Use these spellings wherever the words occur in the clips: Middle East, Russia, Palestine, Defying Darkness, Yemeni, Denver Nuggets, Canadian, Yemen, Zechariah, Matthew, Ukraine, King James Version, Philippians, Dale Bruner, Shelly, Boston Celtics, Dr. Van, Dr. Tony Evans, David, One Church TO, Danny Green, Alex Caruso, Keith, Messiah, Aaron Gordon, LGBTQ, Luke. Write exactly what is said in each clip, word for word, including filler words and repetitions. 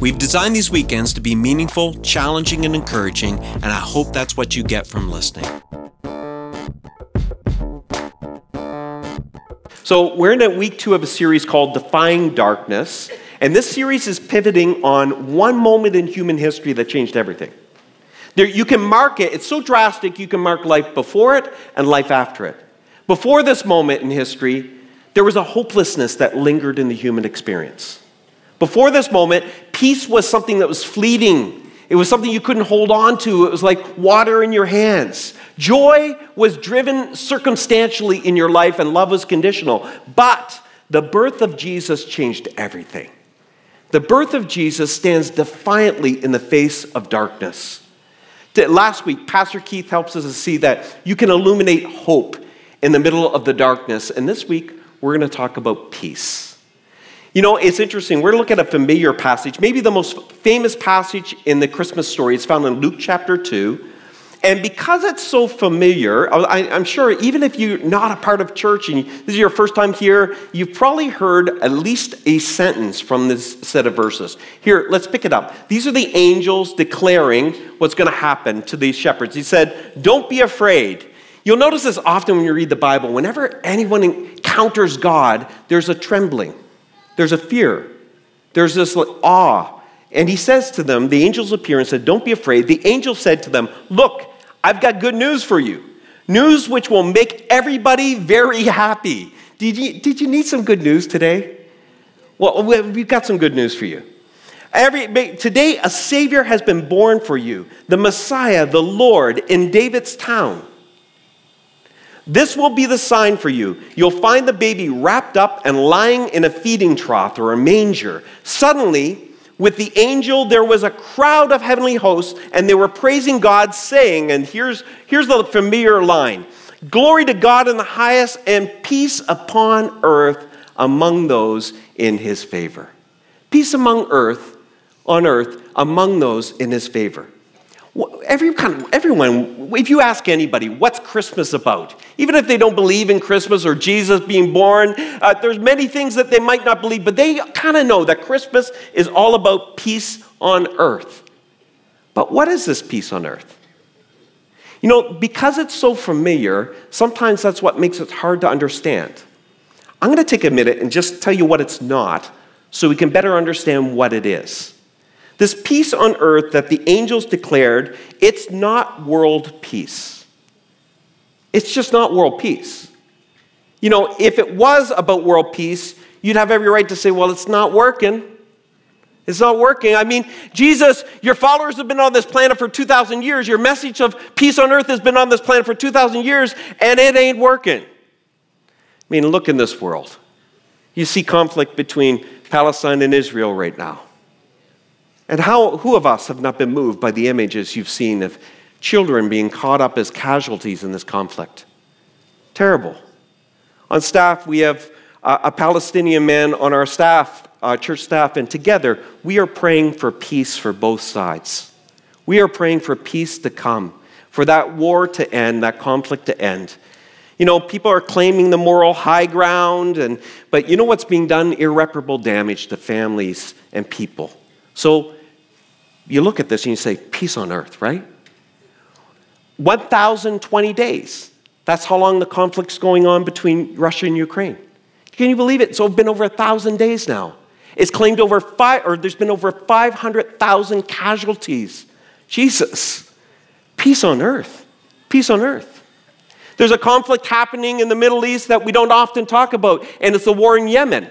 We've designed these weekends to be meaningful, challenging, and encouraging, and I hope that's what you get from listening. So we're in week two of a series called Defying Darkness, and this series is pivoting on one moment in human history that changed everything. There, you can mark it. It's so drastic, you can mark life before it and life after it. Before this moment in history, there was a hopelessness that lingered in the human experience. Before this moment, peace was something that was fleeting. It was something you couldn't hold on to. It was like water in your hands. Joy was driven circumstantially in your life, and love was conditional. But the birth of Jesus changed everything. The birth of Jesus stands defiantly in the face of darkness. Last week, Pastor Keith helps us to see that you can illuminate hope in the middle of the darkness. And this week, we're going to talk about peace. You know, it's interesting. We're looking at a familiar passage, maybe the most famous passage in the Christmas story. It's found in Luke chapter two. And because it's so familiar, I, I'm sure even if you're not a part of church and this is your first time here, you've probably heard at least a sentence from this set of verses. Here, let's pick it up. These are the angels declaring what's going to happen to these shepherds. He said, "Don't be afraid." You'll notice this often when you read the Bible. Whenever anyone encounters God, there's a trembling. There's a fear. There's this like, awe. And he says to them, the angels appear and said, "Don't be afraid." The angel said to them, "Look, I've got good news for you. News which will make everybody very happy." Did you, did you need some good news today? Well, we've got some good news for you. Every, today, a Savior has been born for you, the Messiah, the Lord, in David's town. This will be the sign for you. You'll find the baby wrapped up and lying in a feeding trough or a manger. Suddenly, with the angel, there was a crowd of heavenly hosts, and they were praising God, saying, and here's, here's the familiar line, "Glory to God in the highest, and peace upon earth among those in his favor." Peace among earth, on earth, among those in his favor. Every kind of, everyone, if you ask anybody, what's Christmas about? Even if they don't believe in Christmas or Jesus being born, uh, there's many things that they might not believe, but they kind of know that Christmas is all about peace on earth. But what is this peace on earth? You know, because it's so familiar, sometimes that's what makes it hard to understand. I'm going to take a minute and just tell you what it's not so we can better understand what it is. This peace on earth that the angels declared, it's not world peace. It's just not world peace. You know, if it was about world peace, you'd have every right to say, well, it's not working. It's not working. I mean, Jesus, your followers have been on this planet for two thousand years. Your message of peace on earth has been on this planet for two thousand years, and it ain't working. I mean, look in this world. You see conflict between Palestine and Israel right now. And how, who of us have not been moved by the images you've seen of children being caught up as casualties in this conflict? Terrible. On staff, we have a Palestinian man on our staff, our church staff, and together we are praying for peace for both sides. We are praying for peace to come, for that war to end, that conflict to end. You know, people are claiming the moral high ground, and but you know what's being done? Irreparable damage to families and people. So you look at this and you say, peace on earth, right? one thousand twenty days. That's how long the conflict's going on between Russia and Ukraine. Can you believe it? So it's been over one thousand days now. It's claimed over five, or there's been over five hundred thousand casualties. Jesus, peace on earth, peace on earth. There's a conflict happening in the Middle East that we don't often talk about, and it's the war in Yemen.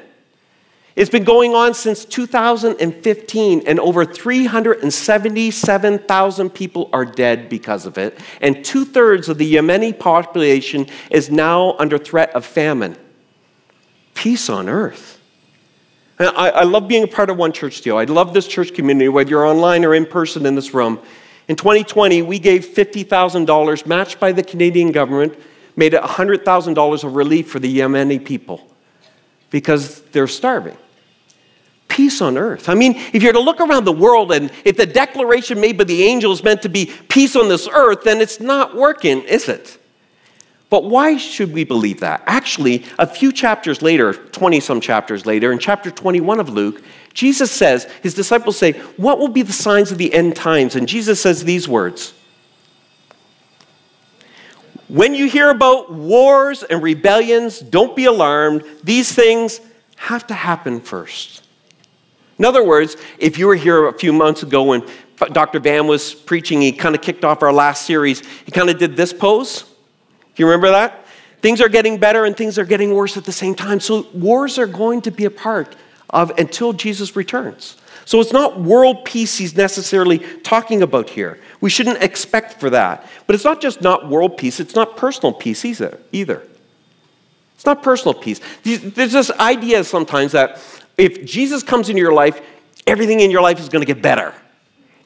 It's been going on since two thousand fifteen, and over three hundred seventy-seven thousand people are dead because of it, and two-thirds of the Yemeni population is now under threat of famine. Peace on earth. And I, I love being a part of One Church T O. I love this church community, whether you're online or in person in this room. In twenty twenty, we gave fifty thousand dollars matched by the Canadian government, made it one hundred thousand dollars of relief for the Yemeni people because they're starving. Peace on earth. I mean, if you're to look around the world and if the declaration made by the angel is meant to be peace on this earth, then it's not working, is it? But why should we believe that? Actually, a few chapters later, twenty-some chapters later, in chapter twenty-one of Luke, Jesus says, his disciples say, what will be the signs of the end times? And Jesus says these words. When you hear about wars and rebellions, don't be alarmed. These things have to happen first. In other words, if you were here a few months ago when Doctor Van was preaching, he kind of kicked off our last series. He kind of did this pose. Do you remember that? Things are getting better and things are getting worse at the same time. So wars are going to be a part of until Jesus returns. So it's not world peace he's necessarily talking about here. We shouldn't expect for that. But it's not just not world peace, it's not personal peace either. It's not personal peace. There's this idea sometimes that if Jesus comes into your life, everything in your life is going to get better.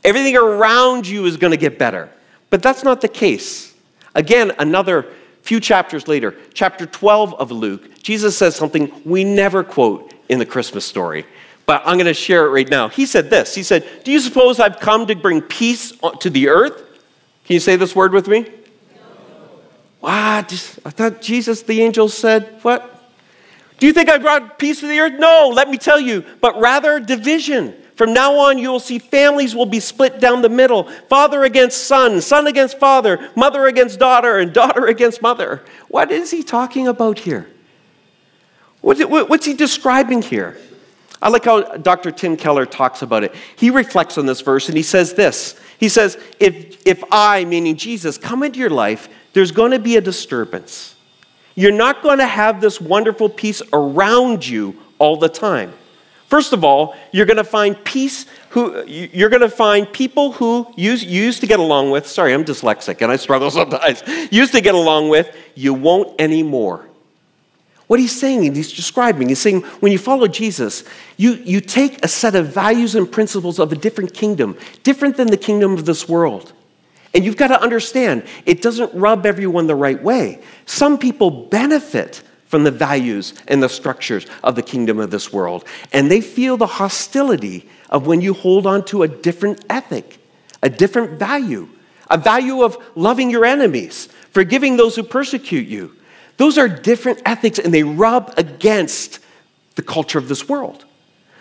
Everything around you is going to get better. But that's not the case. Again, another few chapters later, chapter twelve of Luke, Jesus says something we never quote in the Christmas story, but I'm going to share it right now. He said this. He said, do you suppose I've come to bring peace to the earth? Can you say this word with me? No. What? I thought Jesus, the angel, said, what? Do you think I brought peace to the earth? No, let me tell you, but rather division. From now on, you will see families will be split down the middle. Father against son, son against father, mother against daughter, and daughter against mother. What is he talking about here? What's he describing here? I like how Doctor Tim Keller talks about it. He reflects on this verse, and he says this. He says, if, if I, meaning Jesus, come into your life, there's going to be a disturbance. You're not going to have this wonderful peace around you all the time. First of all, you're going to find peace. Who you're going to find people who you used to get along with. Sorry, I'm dyslexic and I struggle sometimes. Used to get along with, you won't anymore. What he's saying, and he's describing, he's saying when you follow Jesus, you, you take a set of values and principles of a different kingdom, different than the kingdom of this world. And you've got to understand, it doesn't rub everyone the right way. Some people benefit from the values and the structures of the kingdom of this world. And they feel the hostility of when you hold on to a different ethic, a different value, a value of loving your enemies, forgiving those who persecute you. Those are different ethics, and they rub against the culture of this world.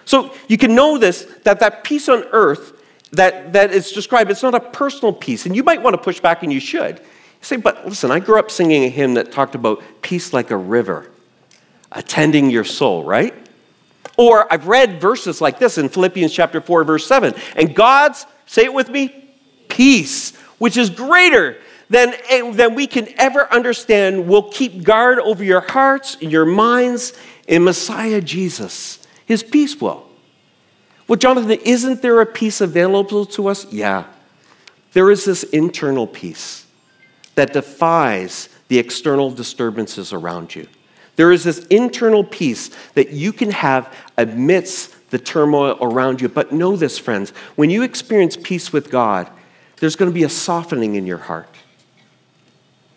So you can know this, that that peace on earth that, that is described, it's not a personal peace. And you might want to push back, and you should. Say, but listen, I grew up singing a hymn that talked about peace like a river, attending your soul, right? Or I've read verses like this in Philippians chapter four, verse seven. And God's, say it with me, peace, which is greater than, than we can ever understand, will keep guard over your hearts and your minds in Messiah Jesus. His peace will. Well, Jonathan, isn't there a peace available to us? Yeah. There is this internal peace that defies the external disturbances around you. There is this internal peace that you can have amidst the turmoil around you. But know this, friends, when you experience peace with God, there's going to be a softening in your heart.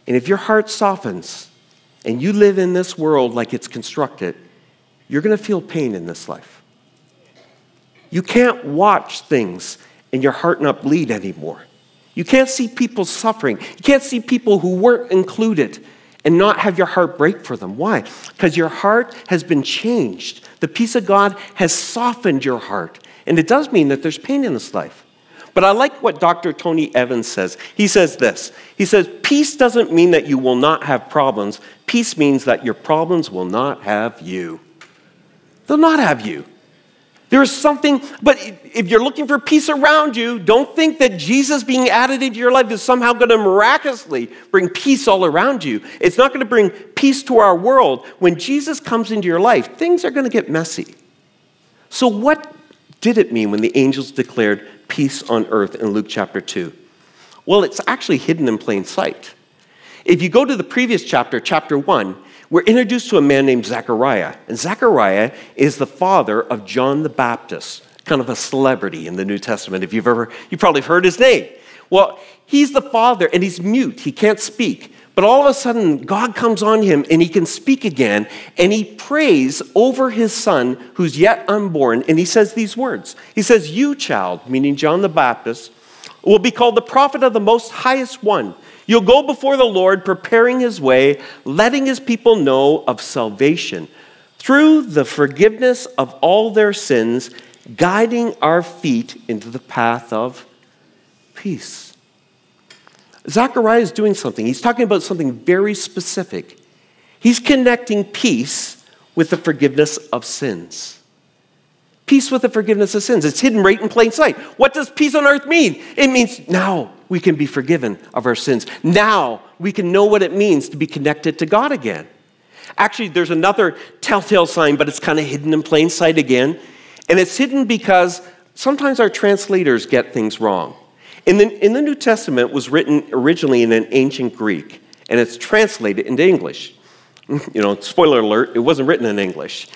And if your heart softens and you live in this world like it's constructed, you're going to feel pain in this life. You can't watch things and your heart not bleed anymore. You can't see people suffering. You can't see people who weren't included and not have your heart break for them. Why? Because your heart has been changed. The peace of God has softened your heart. And it does mean that there's pain in this life. But I like what Doctor Tony Evans says. He says this. He says, peace doesn't mean that you will not have problems. Peace means that your problems will not have you. They'll not have you. There is something, but if you're looking for peace around you, don't think that Jesus being added into your life is somehow going to miraculously bring peace all around you. It's not going to bring peace to our world. When Jesus comes into your life, things are going to get messy. So what did it mean when the angels declared peace on earth in Luke chapter two? Well, it's actually hidden in plain sight. If you go to the previous chapter, chapter one, we're introduced to a man named Zechariah. And Zechariah is the father of John the Baptist, kind of a celebrity in the New Testament. If you've ever, you probably have heard his name. Well, he's the father and he's mute. He can't speak. But all of a sudden, God comes on him and he can speak again. And he prays over his son who's yet unborn. And he says these words. He says, you, child, meaning John the Baptist, will be called the prophet of the Most Highest One. You'll go before the Lord, preparing his way, letting his people know of salvation. Through the forgiveness of all their sins, guiding our feet into the path of peace. Zechariah is doing something. He's talking about something very specific. He's connecting peace with the forgiveness of sins. Peace with the forgiveness of sins. It's hidden right in plain sight. What does peace on earth mean? It means now we can be forgiven of our sins. Now we can know what it means to be connected to God again. Actually, there's another telltale sign, but it's kind of hidden in plain sight again. And it's hidden because sometimes our translators get things wrong. In the, in the New Testament, it was written originally in an ancient Greek, and it's translated into English. You know, spoiler alert, it wasn't written in English.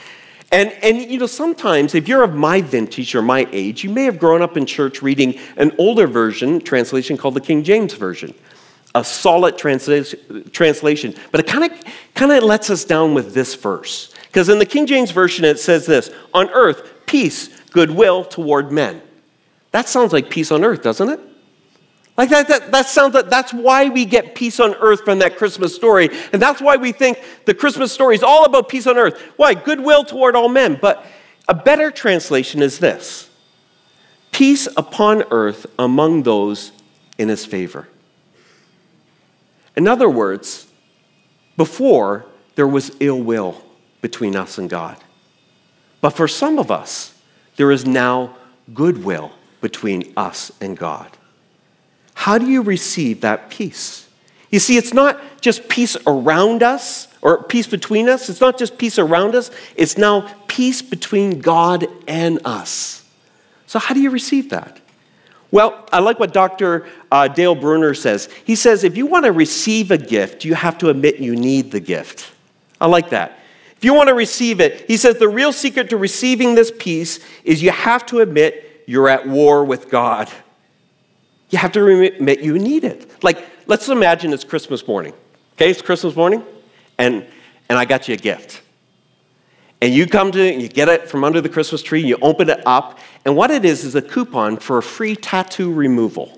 And, and, you know, sometimes if you're of my vintage or my age, you may have grown up in church reading an older version, translation called the King James Version, a solid transla- translation. But it kind of kind of lets us down with this verse. Because in the King James Version, it says this, on earth, peace, goodwill toward men. That sounds like peace on earth, doesn't it? Like that, that, that sounds like that's why we get peace on earth from that Christmas story. And that's why we think the Christmas story is all about peace on earth. Why? Goodwill toward all men. But a better translation is this. Peace upon earth among those in his favor. In other words, before there was ill will between us and God. But for some of us, there is now goodwill between us and God. How do you receive that peace? You see, it's not just peace around us or peace between us. It's not just peace around us. It's now peace between God and us. So how do you receive that? Well, I like what Doctor Uh, Dale Bruner says. He says, if you want to receive a gift, you have to admit you need the gift. I like that. If you want to receive it, he says, the real secret to receiving this peace is you have to admit you're at war with God. You have to admit you need it. Like, let's imagine it's Christmas morning. Okay, it's Christmas morning, and, and I got you a gift. And you come to it, and you get it from under the Christmas tree, and you open it up, and what it is is a coupon for a free tattoo removal.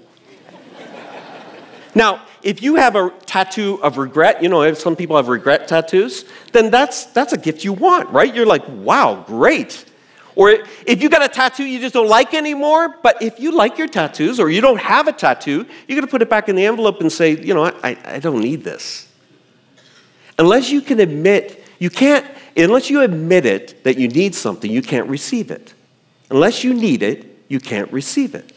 Now, if you have a tattoo of regret, you know, if some people have regret tattoos, then that's that's a gift you want, right? You're like, wow, great. Or if you got a tattoo you just don't like anymore, but if you like your tattoos or you don't have a tattoo, you're going to put it back in the envelope and say, you know, I, I don't need this. Unless you can admit, you can't, unless you admit it that you need something, you can't receive it. Unless you need it, you can't receive it.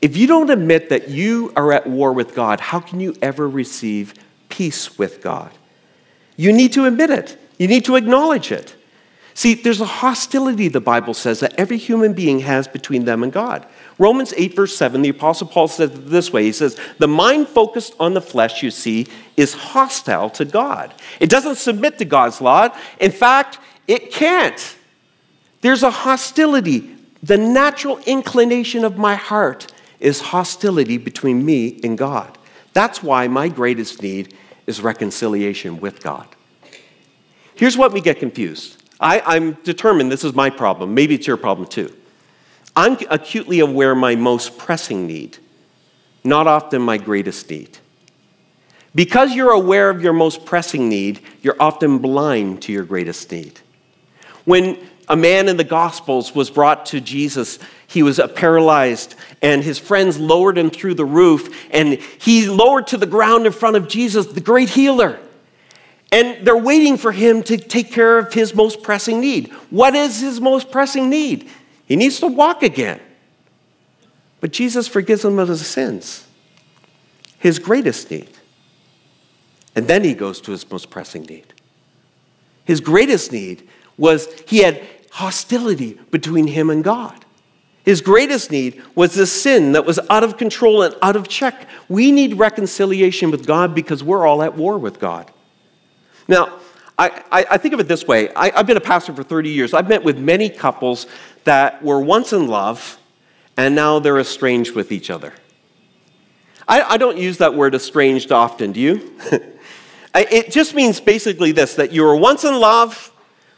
If you don't admit that you are at war with God, how can you ever receive peace with God? You need to admit it. You need to acknowledge it. See, there's a hostility, the Bible says, that every human being has between them and God. Romans eight, verse seven, the Apostle Paul says it this way. He says, the mind focused on the flesh, you see, is hostile to God. It doesn't submit to God's law. In fact, it can't. There's a hostility. The natural inclination of my heart is hostility between me and God. That's why my greatest need is reconciliation with God. Here's what we get confused. I, I'm determined this is my problem. Maybe it's your problem too. I'm acutely aware of my most pressing need, not often my greatest need. Because you're aware of your most pressing need, you're often blind to your greatest need. When a man in the Gospels was brought to Jesus, he was paralyzed, and his friends lowered him through the roof, and he lowered to the ground in front of Jesus, the great healer. And they're waiting for him to take care of his most pressing need. What is his most pressing need? He needs to walk again. But Jesus forgives him of his sins, his greatest need. And then he goes to his most pressing need. His greatest need was he had hostility between him and God. His greatest need was the sin that was out of control and out of check. We need reconciliation with God because we're all at war with God. Now, I, I, I think of it this way. I, I've been a pastor for thirty years. I've met with many couples that were once in love, and now they're estranged with each other. I, I don't use that word estranged often, do you? It just means basically this, that you were once in love,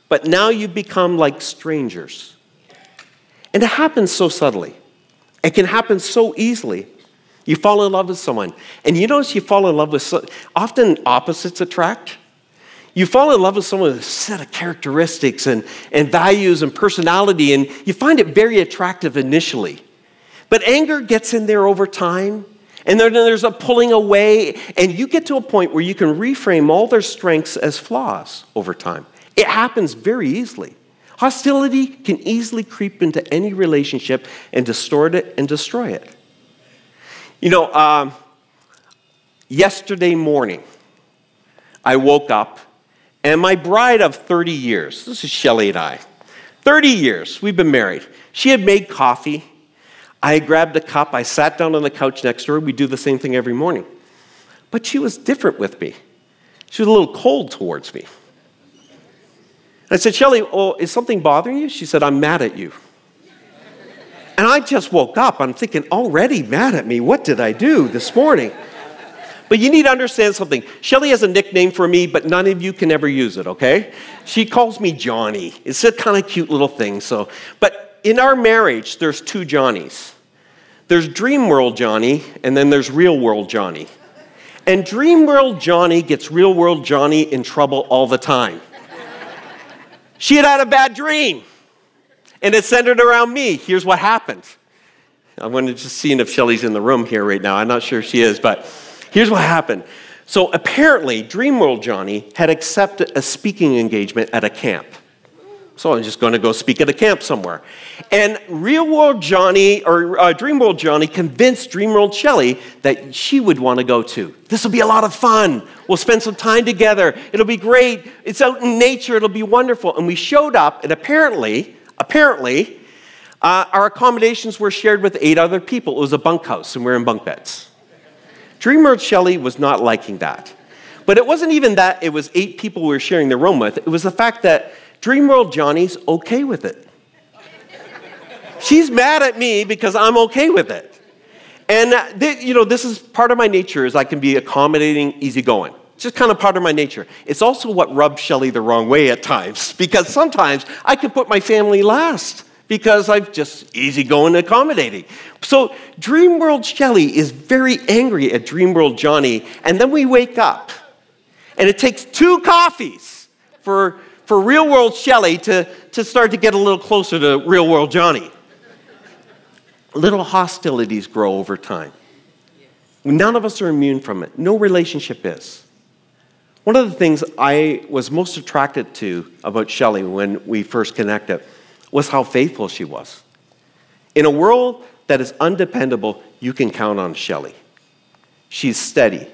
but now you become like strangers. And it happens so subtly. It can happen so easily. You fall in love with someone. And you notice you fall in love with, so, often opposites attract. You fall in love with someone with a set of characteristics and, and values and personality, and you find it very attractive initially. But anger gets in there over time, and then there's a pulling away, and you get to a point where you can reframe all their strengths as flaws over time. It happens very easily. Hostility can easily creep into any relationship and distort it and destroy it. You know, um, yesterday morning, I woke up, and my bride of thirty years, this is Shelly and I, thirty years, we've been married. She had made coffee. I grabbed a cup. I sat down on the couch next to her. We do the same thing every morning. But she was different with me. She was a little cold towards me. I said, Shelly, oh, is something bothering you? She said, I'm mad at you. And I just woke up. I'm thinking, already mad at me? What did I do this morning? But you need to understand something. Shelly has a nickname for me, but none of you can ever use it, okay? She calls me Johnny. It's a kind of cute little thing. So, but in our marriage, there's two Johnnies. There's Dream World Johnny, and then there's Real World Johnny. And Dream World Johnny gets Real World Johnny in trouble all the time. She had had a bad dream, and it centered around me. Here's what happened. I'm going to just see if Shelly's in the room here right now. I'm not sure if she is, but here's what happened. So apparently, Dreamworld Johnny had accepted a speaking engagement at a camp. So I'm just going to go speak at a camp somewhere. And Real World Johnny, or uh, Dreamworld Johnny, convinced Dreamworld Shelly that she would want to go too. This will be a lot of fun. We'll spend some time together. It'll be great. It's out in nature. It'll be wonderful. And we showed up, and apparently, apparently, uh, our accommodations were shared with eight other people. It was a bunkhouse, and we were in bunk beds. Dreamworld Shelly was not liking that. But it wasn't even that it was eight people we were sharing the room with. It was the fact that Dreamworld Johnny's okay with it. She's mad at me because I'm okay with it. And, uh, they, you know, this is part of my nature, is I can be accommodating, easygoing. It's just kind of part of my nature. It's also what rubbed Shelly the wrong way at times, because sometimes I can put my family last, because I'm just easygoing and accommodating. So Dreamworld Shelly is very angry at Dreamworld Johnny, and then we wake up, and it takes two coffees for, for Real World Shelly to, to start to get a little closer to Real World Johnny. Little hostilities grow over time. None of us are immune from it. No relationship is. One of the things I was most attracted to about Shelly when we first connected was how faithful she was. In a world that is undependable, you can count on Shelly. She's steady.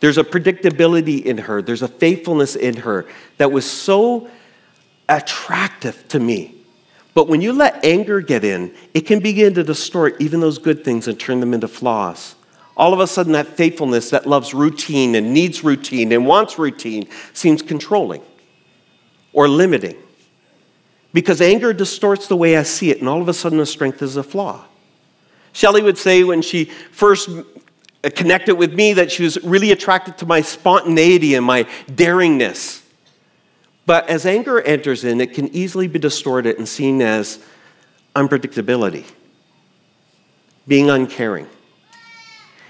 There's a predictability in her. There's a faithfulness in her that was so attractive to me. But when you let anger get in, it can begin to distort even those good things and turn them into flaws. All of a sudden, that faithfulness that loves routine and needs routine and wants routine seems controlling or limiting. Because anger distorts the way I see it, and all of a sudden the strength is a flaw. Shelly would say when she first connected with me that she was really attracted to my spontaneity and my daringness. But as anger enters in, it can easily be distorted and seen as unpredictability, being uncaring.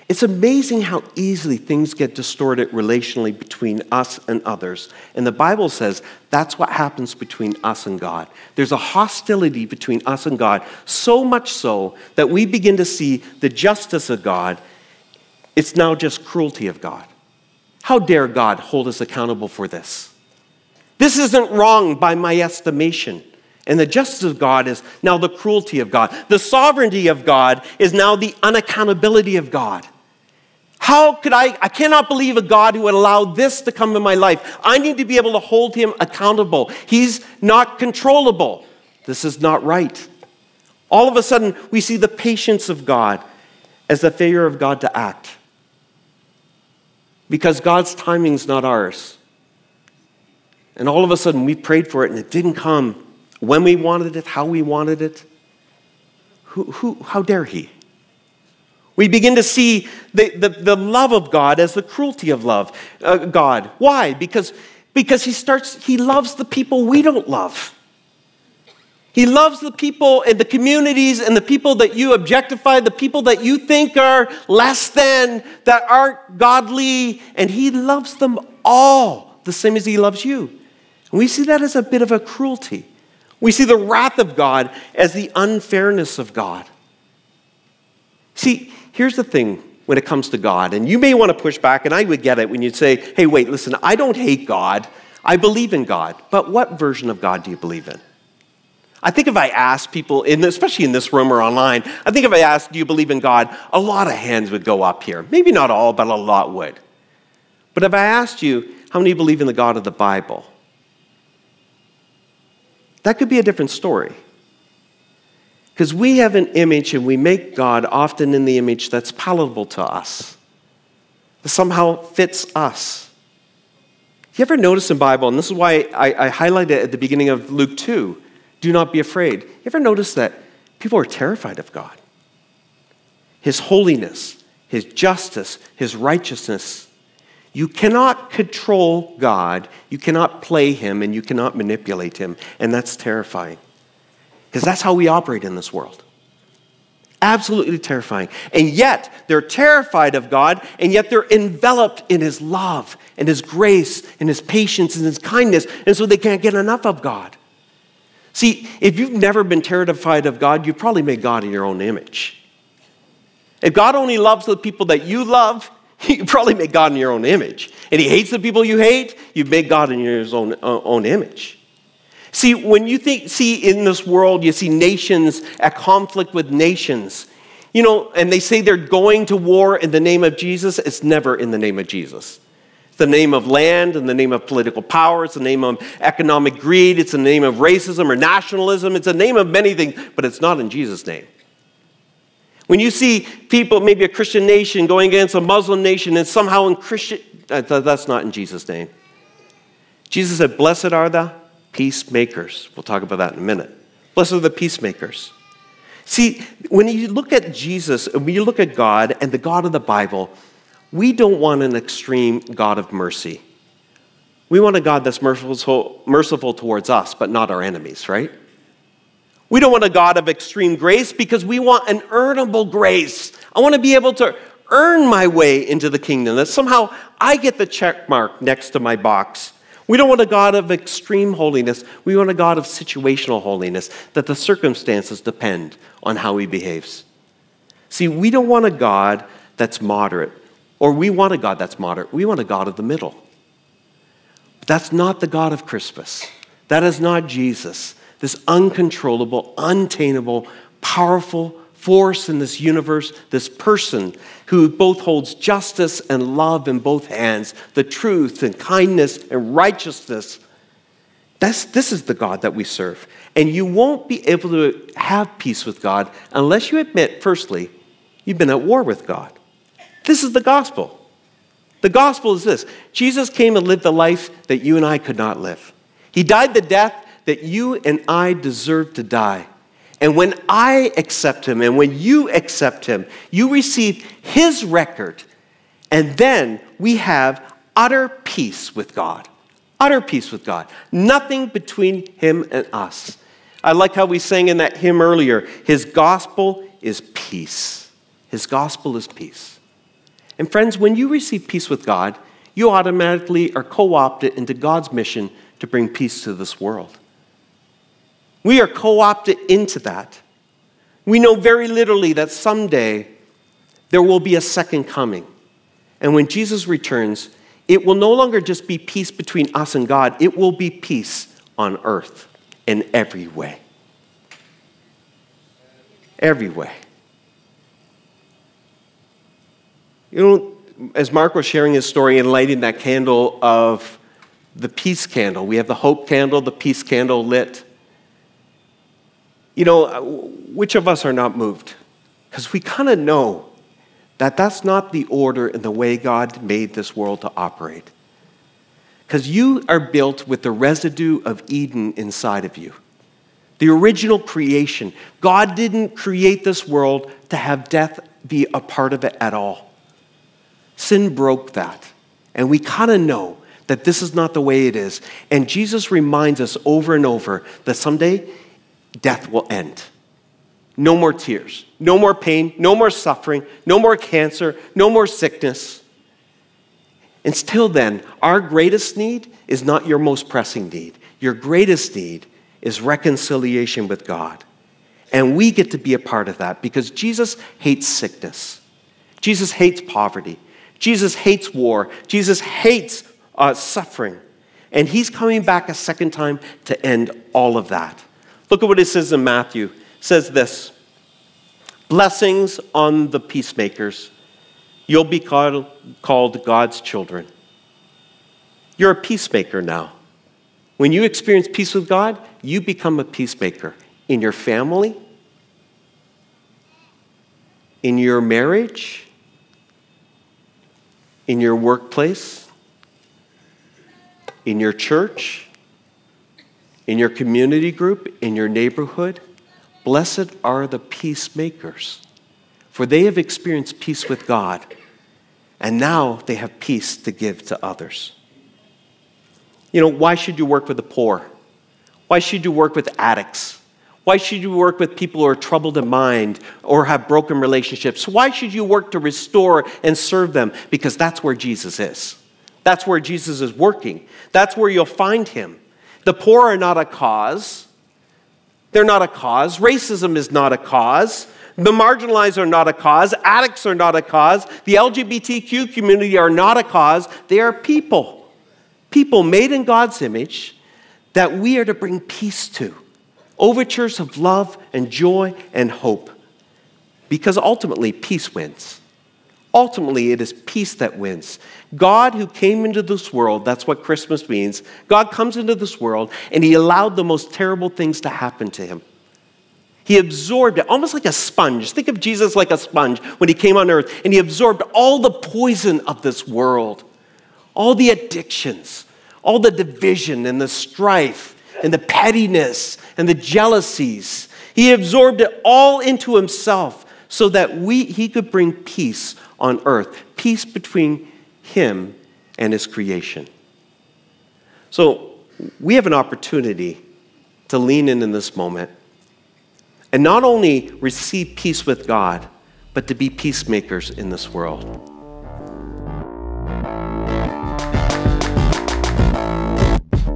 It's amazing how easily things get distorted relationally between us and others. And the Bible says that's what happens between us and God. There's a hostility between us and God, so much so that we begin to see the justice of God. It's now just cruelty of God. How dare God hold us accountable for this? This isn't wrong by my estimation. And the justice of God is now the cruelty of God. The sovereignty of God is now the unaccountability of God. How could I, I cannot believe a God who would allow this to come in my life. I need to be able to hold him accountable. He's not controllable. This is not right. All of a sudden, we see the patience of God as the failure of God to act. Because God's timing is not ours. And all of a sudden, we prayed for it and it didn't come when we wanted it, how we wanted it. Who, who, how dare he? We begin to see the, the, the love of God as the cruelty of love, uh, God. Why? Because, because he starts, he loves the people we don't love. He loves the people and the communities and the people that you objectify, the people that you think are less than, that aren't godly, and he loves them all the same as he loves you. And we see that as a bit of a cruelty. We see the wrath of God as the unfairness of God. See, here's the thing when it comes to God, and you may want to push back, and I would get it when you'd say, hey, wait, listen, I don't hate God. I believe in God. But what version of God do you believe in? I think if I asked people, in, especially in this room or online, I think if I asked, do you believe in God? A lot of hands would go up here. Maybe not all, but a lot would. But if I asked you, how many believe in the God of the Bible? That could be a different story. Because we have an image and we make God often in the image that's palatable to us, that somehow fits us. You ever notice in the Bible, and this is why I, I highlighted it at the beginning of Luke two, do not be afraid. You ever notice that people are terrified of God? His holiness, his justice, his righteousness. You cannot control God, you cannot play him, and you cannot manipulate him, and that's terrifying. Because that's how we operate in this world. Absolutely terrifying. And yet, they're terrified of God, and yet they're enveloped in his love and his grace and his patience and his kindness, and so they can't get enough of God. See, if you've never been terrified of God, you probably made God in your own image. If God only loves the people that you love, you probably made God in your own image. And he hates the people you hate, you've made God in your own, uh, own image. See, when you think, see in this world, you see nations at conflict with nations, you know, and they say they're going to war in the name of Jesus. It's never in the name of Jesus. It's the name of land, in the name of political power, it's the name of economic greed, it's the name of racism or nationalism, it's the name of many things, but it's not in Jesus' name. When you see people, maybe a Christian nation going against a Muslim nation and somehow in Christian, that's not in Jesus' name. Jesus said, blessed are thou. Peacemakers. We'll talk about that in a minute. Blessed are the peacemakers. See, when you look at Jesus, when you look at God and the God of the Bible, we don't want an extreme God of mercy. We want a God that's merciful, merciful towards us, but not our enemies, right? We don't want a God of extreme grace because we want an earnable grace. I want to be able to earn my way into the kingdom, that somehow I get the check mark next to my box. We don't want a God of extreme holiness. We want a God of situational holiness, that the circumstances depend on how he behaves. See, we don't want a God that's moderate, or we want a God that's moderate. We want a God of the middle. But that's not the God of Christmas. That is not Jesus, this uncontrollable, untameable, powerful force in this universe, this person who both holds justice and love in both hands, the truth and kindness and righteousness. That's, this is the God that we serve. And you won't be able to have peace with God unless you admit, firstly, you've been at war with God. This is the gospel. The gospel is this. Jesus came and lived the life that you and I could not live. He died the death that you and I deserve to die. And when I accept him, and when you accept him, you receive his record. And then we have utter peace with God. Utter peace with God. Nothing between him and us. I like how we sang in that hymn earlier. His gospel is peace. His gospel is peace. And friends, when you receive peace with God, you automatically are co-opted into God's mission to bring peace to this world. We are co-opted into that. We know very literally that someday there will be a second coming. And when Jesus returns, it will no longer just be peace between us and God. It will be peace on earth in every way. Every way. You know, as Mark was sharing his story and lighting that candle of the peace candle, we have the hope candle, the peace candle lit. You know, which of us are not moved? Because we kind of know that that's not the order and the way God made this world to operate. Because you are built with the residue of Eden inside of you. The original creation. God didn't create this world to have death be a part of it at all. Sin broke that. And we kind of know that this is not the way it is. And Jesus reminds us over and over that someday death will end. No more tears, no more pain, no more suffering, no more cancer, no more sickness. And still then, our greatest need is not your most pressing need. Your greatest need is reconciliation with God. And we get to be a part of that because Jesus hates sickness. Jesus hates poverty. Jesus hates war. Jesus hates uh, suffering. And he's coming back a second time to end all of that. Look at what it says in Matthew. It says this, blessings on the peacemakers. You'll be called, called God's children. You're a peacemaker now. When you experience peace with God, you become a peacemaker in your family, in your marriage, in your workplace, in your church, in your community group, in your neighborhood. Blessed are the peacemakers, for they have experienced peace with God, and now they have peace to give to others. You know, why should you work with the poor? Why should you work with addicts? Why should you work with people who are troubled in mind or have broken relationships? Why should you work to restore and serve them? Because that's where Jesus is. That's where Jesus is working. That's where you'll find him. The poor are not a cause. They're not a cause. Racism is not a cause. The marginalized are not a cause. Addicts are not a cause. The L G B T Q community are not a cause. They are people. People made in God's image that we are to bring peace to. Overtures of love and joy and hope. Because ultimately, peace wins. Ultimately, it is peace that wins. God who came into this world, that's what Christmas means. God comes into this world and he allowed the most terrible things to happen to him. He absorbed it, almost like a sponge. Think of Jesus like a sponge when he came on earth. And he absorbed all the poison of this world. All the addictions. All the division and the strife. And the pettiness and the jealousies. He absorbed it all into himself so that we he could bring peace on earth. Peace between him and his creation. So we have an opportunity to lean in in this moment and not only receive peace with God, but to be peacemakers in this world.